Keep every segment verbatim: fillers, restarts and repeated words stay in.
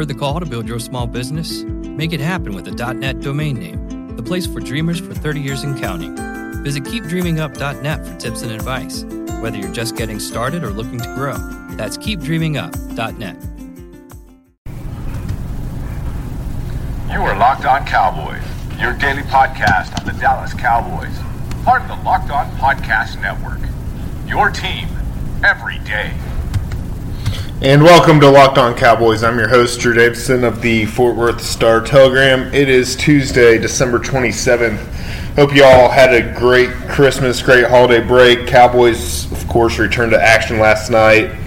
Heard the call to build your small business? Make it happen with a .net domain name, the place for dreamers for thirty years and counting. Visit keep dreaming up dot net for tips and advice, whether you're just getting started or looking to grow. That's keep dreaming up dot net. You are Locked On Cowboys, your daily podcast on the Dallas Cowboys, part of the Locked On Podcast Network, your team every day. And welcome to Locked On Cowboys. I'm your host, Drew Davison of the Fort Worth Star-Telegram. It is Tuesday, December twenty-seventh. Hope you all had a great Christmas, great holiday break. Cowboys, of course, returned to action last night,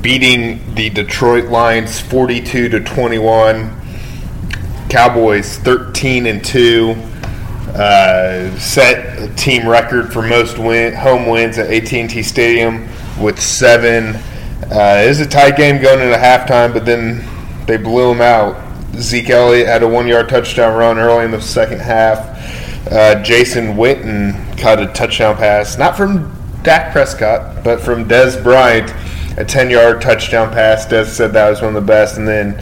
beating the Detroit Lions forty-two to twenty-one. Cowboys thirteen and two. Uh, set a team record for most win- home wins at A T and T Stadium with seven. Uh, it was a tight game going into halftime, but then they blew them out. Zeke Elliott had a one-yard touchdown run early in the second half. Uh, Jason Witten caught a touchdown pass, not from Dak Prescott, but from Dez Bryant, a ten-yard touchdown pass. Dez said that was one of the best. And then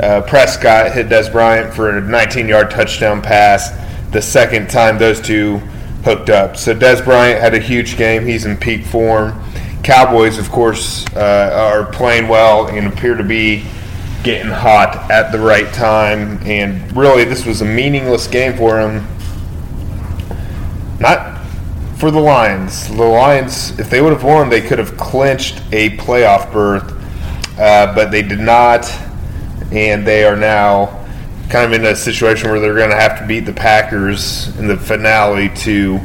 uh, Prescott hit Dez Bryant for a nineteen-yard touchdown pass, the second time those two hooked up. So Dez Bryant had a huge game. He's in peak form. Cowboys, of course, uh, are playing well and appear to be getting hot at the right time. And really, this was a meaningless game for them. Not for the Lions. The Lions, if they would have won, they could have clinched a playoff berth. Uh, but they did not, and they are now kind of in a situation where they're going to have to beat the Packers in the finale to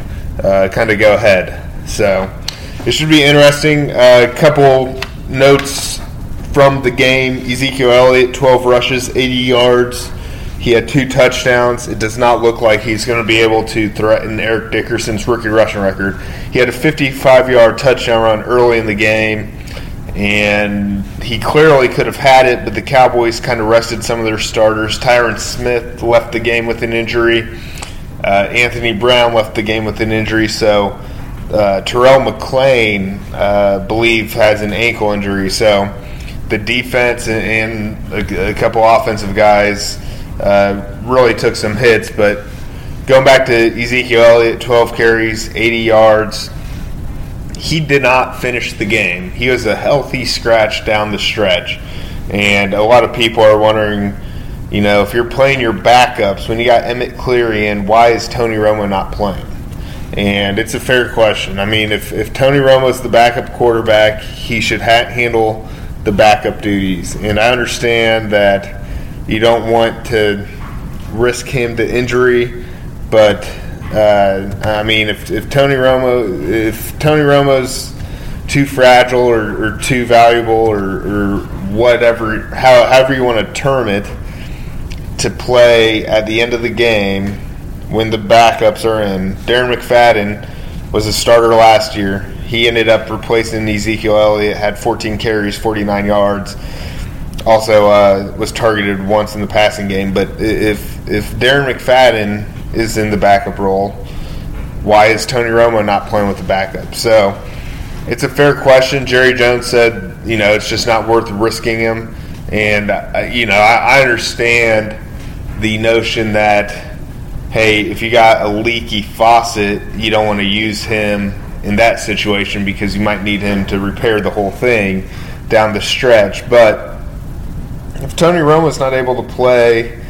uh, kind of go ahead. So it should be interesting. A uh, couple notes from the game. Ezekiel Elliott, twelve rushes, eighty yards. He had two touchdowns. It does not look like he's going to be able to threaten Eric Dickerson's rookie rushing record. He had a fifty-five-yard touchdown run early in the game, and he clearly could have had it, but the Cowboys kind of rested some of their starters. Tyron Smith left the game with an injury. Uh, Anthony Brown left the game with an injury. So uh, Terrell McClain, uh, believe, has an ankle injury. So the defense and, and a, a couple offensive guys uh, really took some hits. But going back to Ezekiel Elliott, twelve carries, eighty yards. He did not finish the game. He was a healthy scratch down the stretch. And a lot of people are wondering, you know, if you're playing your backups, when you got Emmitt Cleary in, why is Tony Romo not playing? And it's a fair question. I mean, if, if Tony Romo's the backup quarterback, he should ha- handle the backup duties. And I understand that you don't want to risk him to injury, but Uh, I mean, if, if Tony Romo, if Tony Romo's too fragile or, or too valuable or, or whatever, how, however you want to term it, to play at the end of the game when the backups are in. Darren McFadden was a starter last year. He ended up replacing Ezekiel Elliott, had fourteen carries, forty-nine yards. Also uh, was targeted once in the passing game. But if if Darren McFadden is in the backup role, why is Tony Romo not playing with the backup? So it's a fair question. Jerry Jones said, you know, it's just not worth risking him. And, uh, you know, I, I understand the notion that, hey, if you got a leaky faucet, you don't want to use him in that situation because you might need him to repair the whole thing down the stretch. But if Tony Romo's not able to play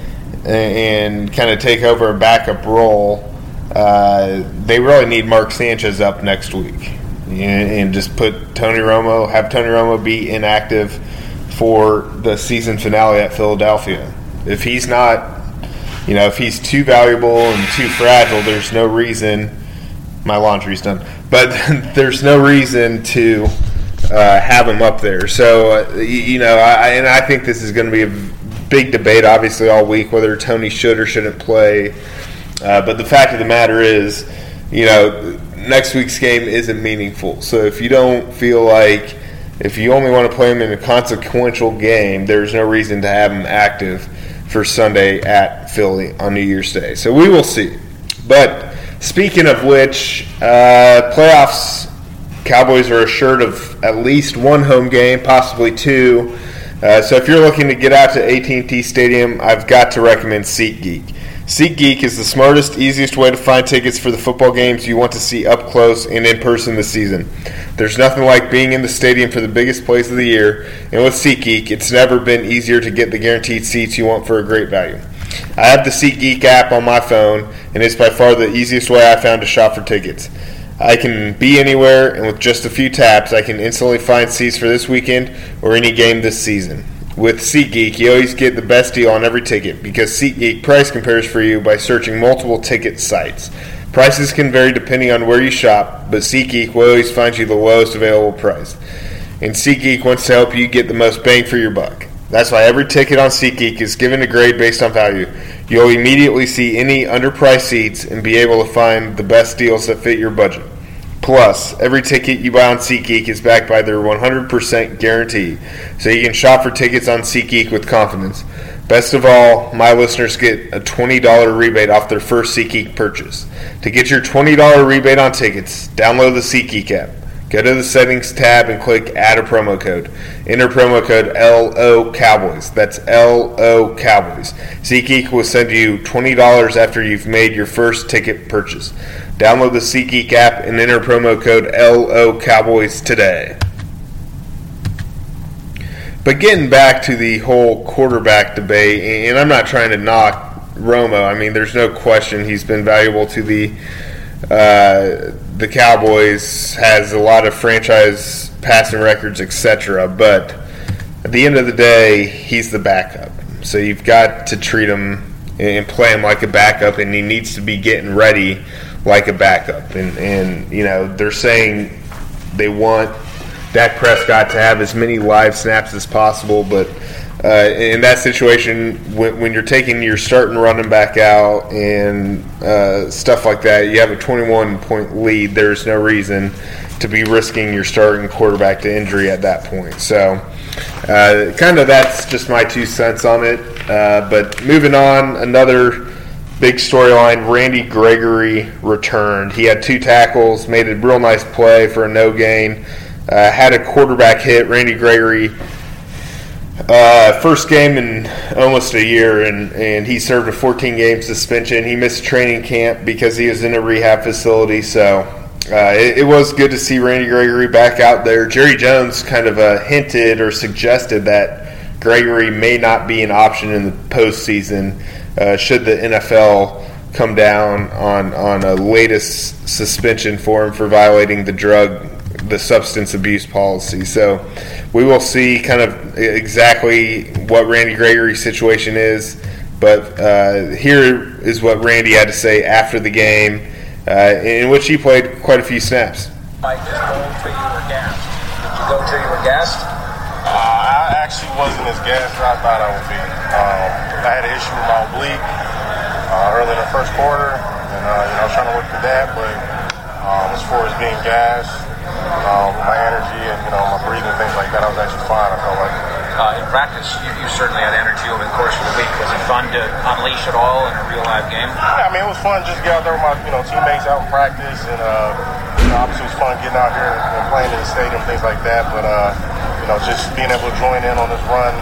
and kind of take over a backup role, uh, they really need Mark Sanchez up next week. And, and just put Tony Romo, have Tony Romo be inactive for the season finale at Philadelphia. If he's not, you know, if he's too valuable and too fragile, there's no reason, my laundry's done, but there's no reason to uh, have him up there. So, uh, you, you know, I, and I think this is going to be a big debate, obviously, all week whether Tony should or shouldn't play. Uh, but the fact of the matter is, you know, next week's game isn't meaningful. So if you don't feel like, if you only want to play him in a consequential game, there's no reason to have him active for Sunday at Philly on New Year's Day. So we will see. But speaking of which, uh, playoffs, Cowboys are assured of at least one home game, possibly two. Uh, so if you're looking to get out to A T and T Stadium, I've got to recommend SeatGeek. SeatGeek is the smartest, easiest way to find tickets for the football games you want to see up close and in person this season. There's nothing like being in the stadium for the biggest plays of the year, and with SeatGeek, it's never been easier to get the guaranteed seats you want for a great value. I have the SeatGeek app on my phone, and it's by far the easiest way I found to shop for tickets. I can be anywhere, and with just a few taps, I can instantly find seats for this weekend or any game this season. With SeatGeek, you always get the best deal on every ticket because SeatGeek price compares for you by searching multiple ticket sites. Prices can vary depending on where you shop, but SeatGeek will always find you the lowest available price. And SeatGeek wants to help you get the most bang for your buck. That's why every ticket on SeatGeek is given a grade based on value. You'll immediately see any underpriced seats and be able to find the best deals that fit your budget. Plus, every ticket you buy on SeatGeek is backed by their one hundred percent guarantee, so you can shop for tickets on SeatGeek with confidence. Best of all, my listeners get a twenty dollars rebate off their first SeatGeek purchase. To get your twenty dollars rebate on tickets, download the SeatGeek app. Go to the Settings tab and click Add a Promo Code. Enter promo code L O Cowboys. That's L O Cowboys. SeatGeek will send you twenty dollars after you've made your first ticket purchase. Download the SeatGeek app and enter promo code L O Cowboys today. But getting back to the whole quarterback debate, and I'm not trying to knock Romo. I mean, there's no question he's been valuable to the Uh, the Cowboys, has a lot of franchise passing records, et cetera. But at the end of the day, he's the backup. So you've got to treat him and play him like a backup, and he needs to be getting ready like a backup. And, and you know, they're saying they want Dak Prescott to have as many live snaps as possible, but uh, in that situation, when, when you're taking your starting running back out and uh, stuff like that, you have a twenty-one point lead. There's no reason to be risking your starting quarterback to injury at that point. So uh, kind of that's just my two cents on it. Uh, but moving on, another big storyline, Randy Gregory returned. He had two tackles, made a real nice play for a no gain. Uh, had a quarterback hit, Randy Gregory, uh, first game in almost a year, and, and he served a fourteen-game suspension. He missed training camp because he was in a rehab facility, so uh, it, it was good to see Randy Gregory back out there. Jerry Jones kind of uh, hinted or suggested that Gregory may not be an option in the postseason uh, should the N F L come down on, on a latest suspension for him for violating the drug the substance abuse policy. So we will see kind of exactly what Randy Gregory's situation is, but uh, here is what Randy had to say after the game, uh, in which he played quite a few snaps. Like just go until you were gassed. Did you go until you were gassed? Uh, I actually wasn't as gassed as I thought I would be. Uh, I had an issue with my oblique uh, early in the first quarter, and uh, you know, I was trying to work through that, but um, as far as being gassed, Um, my energy and, you know, my breathing, things like that, I was actually fine, I felt like. Uh, in practice, you, you certainly had energy over the course of the week. Was it fun to unleash it all in a real live game? Yeah, I mean, it was fun just to get out there with my, you know, teammates out in practice, and uh, you know, obviously it was fun getting out here and, and playing in the stadium, things like that, but, uh, you know, just being able to join in on this run,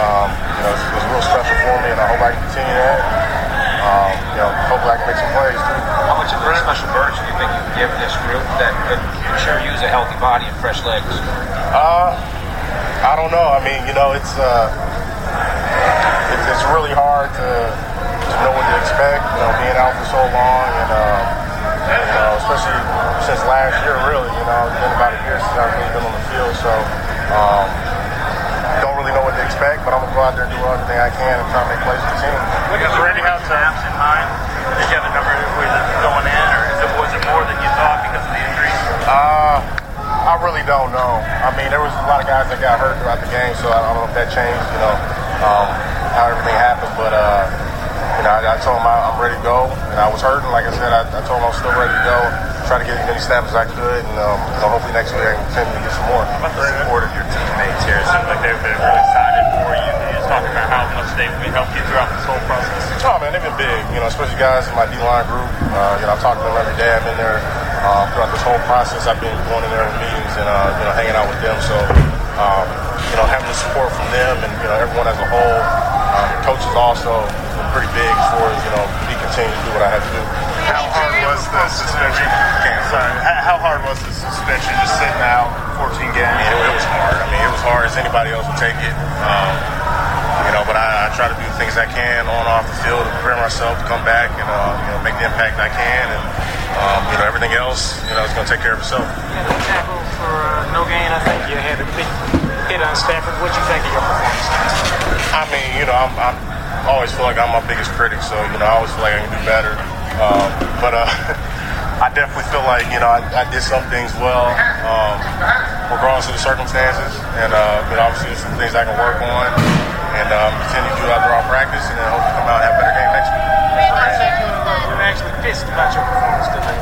um, you know, it was real special for me, and I hope I can continue that. Um, you know, hopefully I can make some plays, too. How much of the special birds do you think you can give this group that could sure use a healthy body and fresh legs? Uh, I don't know. I mean, you know, it's uh, it's, it's really hard to, to know what to expect. You know, being out for so long, and uh, you know, especially since last year, really. You know, it's been about a year since I've really been on the field, so um, don't really know what to expect. But I'm gonna go out there and do everything I can and try to make plays for the team. Look at Randy have snaps in mind. Did you have a number of ways going in, or is it, was it more than you thought because of the injuries? Uh, I really don't know. I mean, there was a lot of guys that got hurt throughout the game, so I don't know if that changed, you know, um, how everything happened. But, uh, you know, I, I told him I, I'm ready to go, and I was hurting. Like I said, I, I told him I was still ready to go, try to get as many snaps as I could, and um, you know, hopefully next week I can continue to get some more. How about the support of your teammates here? It seems like they've been really excited for you. You're just talking about how much they've helped you throughout this whole process. Oh, man, they've been big. You know, especially guys in my D-line group. Uh, you know, I've talked to them every day. I've been there. Uh, throughout this whole process, I've been going in there in meetings and uh, you know, hanging out with them. So, um, you know, having the support from them and, you know, everyone as a whole. Um, coaches also were pretty big as far as, you know, me continuing to do what I had to do. How hard was the suspension? Sorry. How hard was the suspension just sitting out fourteen games? I mean, it, it was hard. I mean, it was hard as anybody else would take it. Um, you know, but I, I try to do the things I can on and off the field to prepare myself to come back and, uh, you know, make the impact I can. And, um, you know, everything else, you know, it's going to take care of itself. You had a tackle for uh, no gain. I think you had a big hit on Stafford. What do you think of your performance? I mean, you know, I'm, I'm, I always feel like I'm my biggest critic, so, you know, I always feel like I can do better. Um, but uh, I definitely feel like, you know, I, I did some things well, um, regardless of the circumstances. And, uh, but obviously there's some things I can work on and um, continue to do out throughout practice and then hopefully come out and have a better game next week. You were actually pissed about your performance today.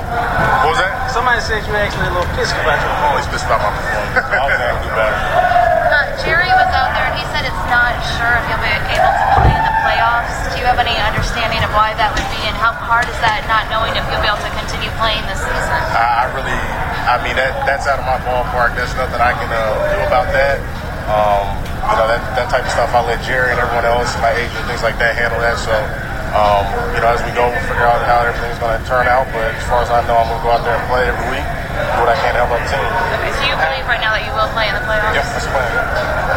What was that? Somebody said you were actually a little pissed about your performance. I'm always pissed about my performance. I was going to do better. Uh, Jerry was out there and he said it's not sure if you'll be able to play in the playoffs. Do you have any understanding of why that would be and how hard is that not knowing if you'll be able to continue playing this season? I really, I mean, that that's out of my ballpark. There's nothing I can uh, do about that. Um, you know, that, that type of stuff I let Jerry and everyone else, my agent, things like that, handle that. So. Um, you know, as we go, we'll figure out how everything's going to turn out. But as far as I know, I'm going to go out there and play every week, do what I can to help my team. Okay, so you believe right now that you will play in the playoffs? Yes, that's the plan.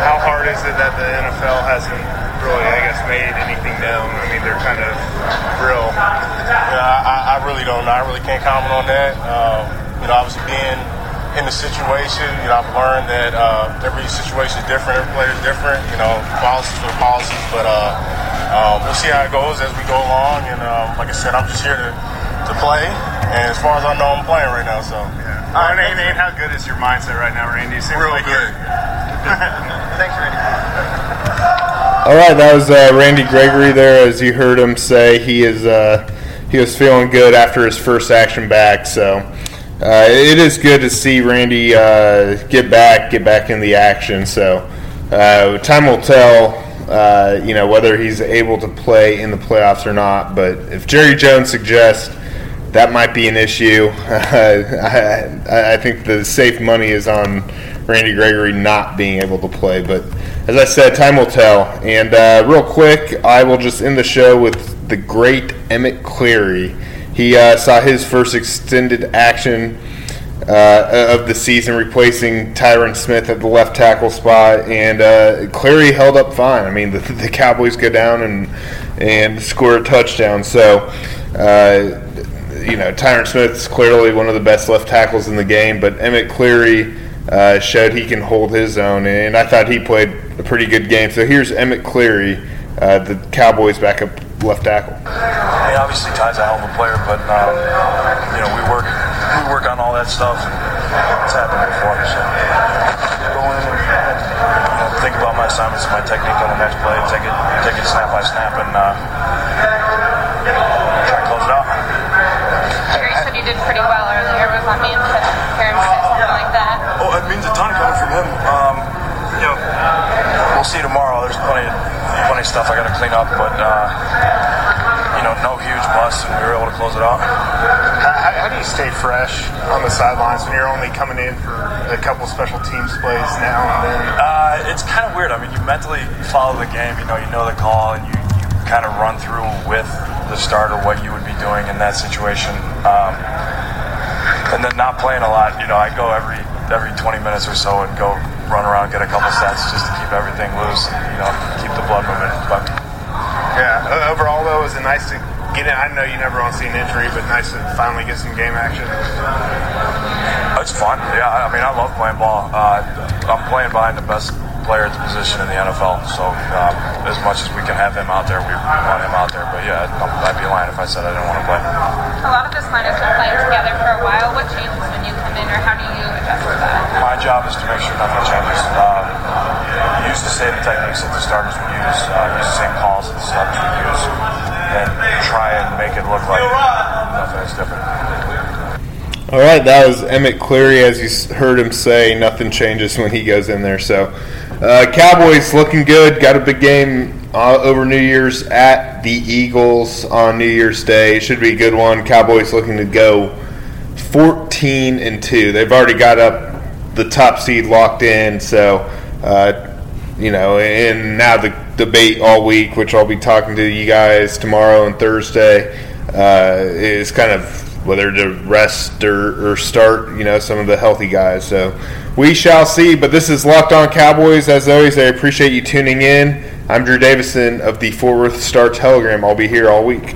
How hard is it that the N F L hasn't really, I guess, made anything known? I mean, they're kind of real. You know, I, I really don't know. I really can't comment on that. Um, you know, obviously being in the situation, you know, I've learned that uh, every situation is different, every player is different. You know, policies are policies, but. Uh, Um, we'll see how it goes as we go along, and um, like I said, I'm just here to, to play, and as far as I know, I'm playing right now, so. Yeah. Uh, and, and, and how good is your mindset right now, Randy? It seems real like good. Thanks, Randy. All right, that was uh, Randy Gregory there, as you heard him say. He is uh, he was feeling good after his first action back, so uh, it is good to see Randy uh, get back, get back in the action, so uh, time will tell. Uh, you know, whether he's able to play in the playoffs or not. But if Jerry Jones suggests that might be an issue, uh, I, I think the safe money is on Randy Gregory not being able to play. But as I said, time will tell. And uh, real quick, I will just end the show with the great Emmitt Cleary. He uh, saw his first extended action Uh, of the season, replacing Tyron Smith at the left tackle spot, and uh, Cleary held up fine. I mean, the, the Cowboys go down and and score a touchdown. So, uh, you know, Tyron Smith's clearly one of the best left tackles in the game, but Emmitt Cleary uh, showed he can hold his own, and I thought he played a pretty good game. So here's Emmitt Cleary, uh, the Cowboys' backup left tackle. Hey, obviously, Ty's a hell of a player, but um, you know, we work. We work on all that stuff and it's happened before. So go in and, you know, think about my assignments and my technique on the next play, take it take it snap by snap and uh, try to close it out. Jerry said you did pretty well earlier. What does that mean? Hear him say something like that? Oh, it means a ton coming from him. Um, you know, we'll see tomorrow. There's plenty of plenty of stuff I gotta clean up, but uh, you know, no huge bust and we were able to close it out. How do you stay fresh on the sidelines when you're only coming in for a couple special teams plays now and then? Uh, it's kind of weird. I mean, you mentally follow the game. You know, you know the call, and you, you kind of run through with the starter what you would be doing in that situation. Um, and then not playing a lot. You know, I go every every twenty minutes or so and go run around, get a couple sets just to keep everything loose and, you know, keep the blood moving. But yeah, overall though, it was a nice thing. I know you never want to see an injury, but nice to finally get some game action. It's fun. Yeah, I mean, I love playing ball. Uh, I'm playing behind the best player at the position in the N F L, so um, as much as we can have him out there, we want him out there. But yeah, I'd be lying if I said I didn't want to play. A lot of this line has been playing together for a while. What changes when you come in, or how do you adjust to that? My job is to make sure nothing changes. Uh, use the same techniques that the starters would use, uh, use the same calls that the starters would use, and try and make it look like nothing is different. All right, that was Emmitt Cleary, as you heard him say, nothing changes when he goes in there. So, uh, Cowboys looking good, got a big game uh, over New Year's at the Eagles on New Year's Day. Should be a good one. Cowboys looking to go fourteen and two. They've already got up the top seed locked in, so uh, you know, and now the debate all week, which I'll be talking to you guys tomorrow and Thursday, uh, is kind of whether to rest or, or start, you know, some of the healthy guys. So we shall see. But this is Locked On Cowboys. As always, I appreciate you tuning in. I'm Drew Davison of the Fort Worth Star-Telegram. I'll be here all week.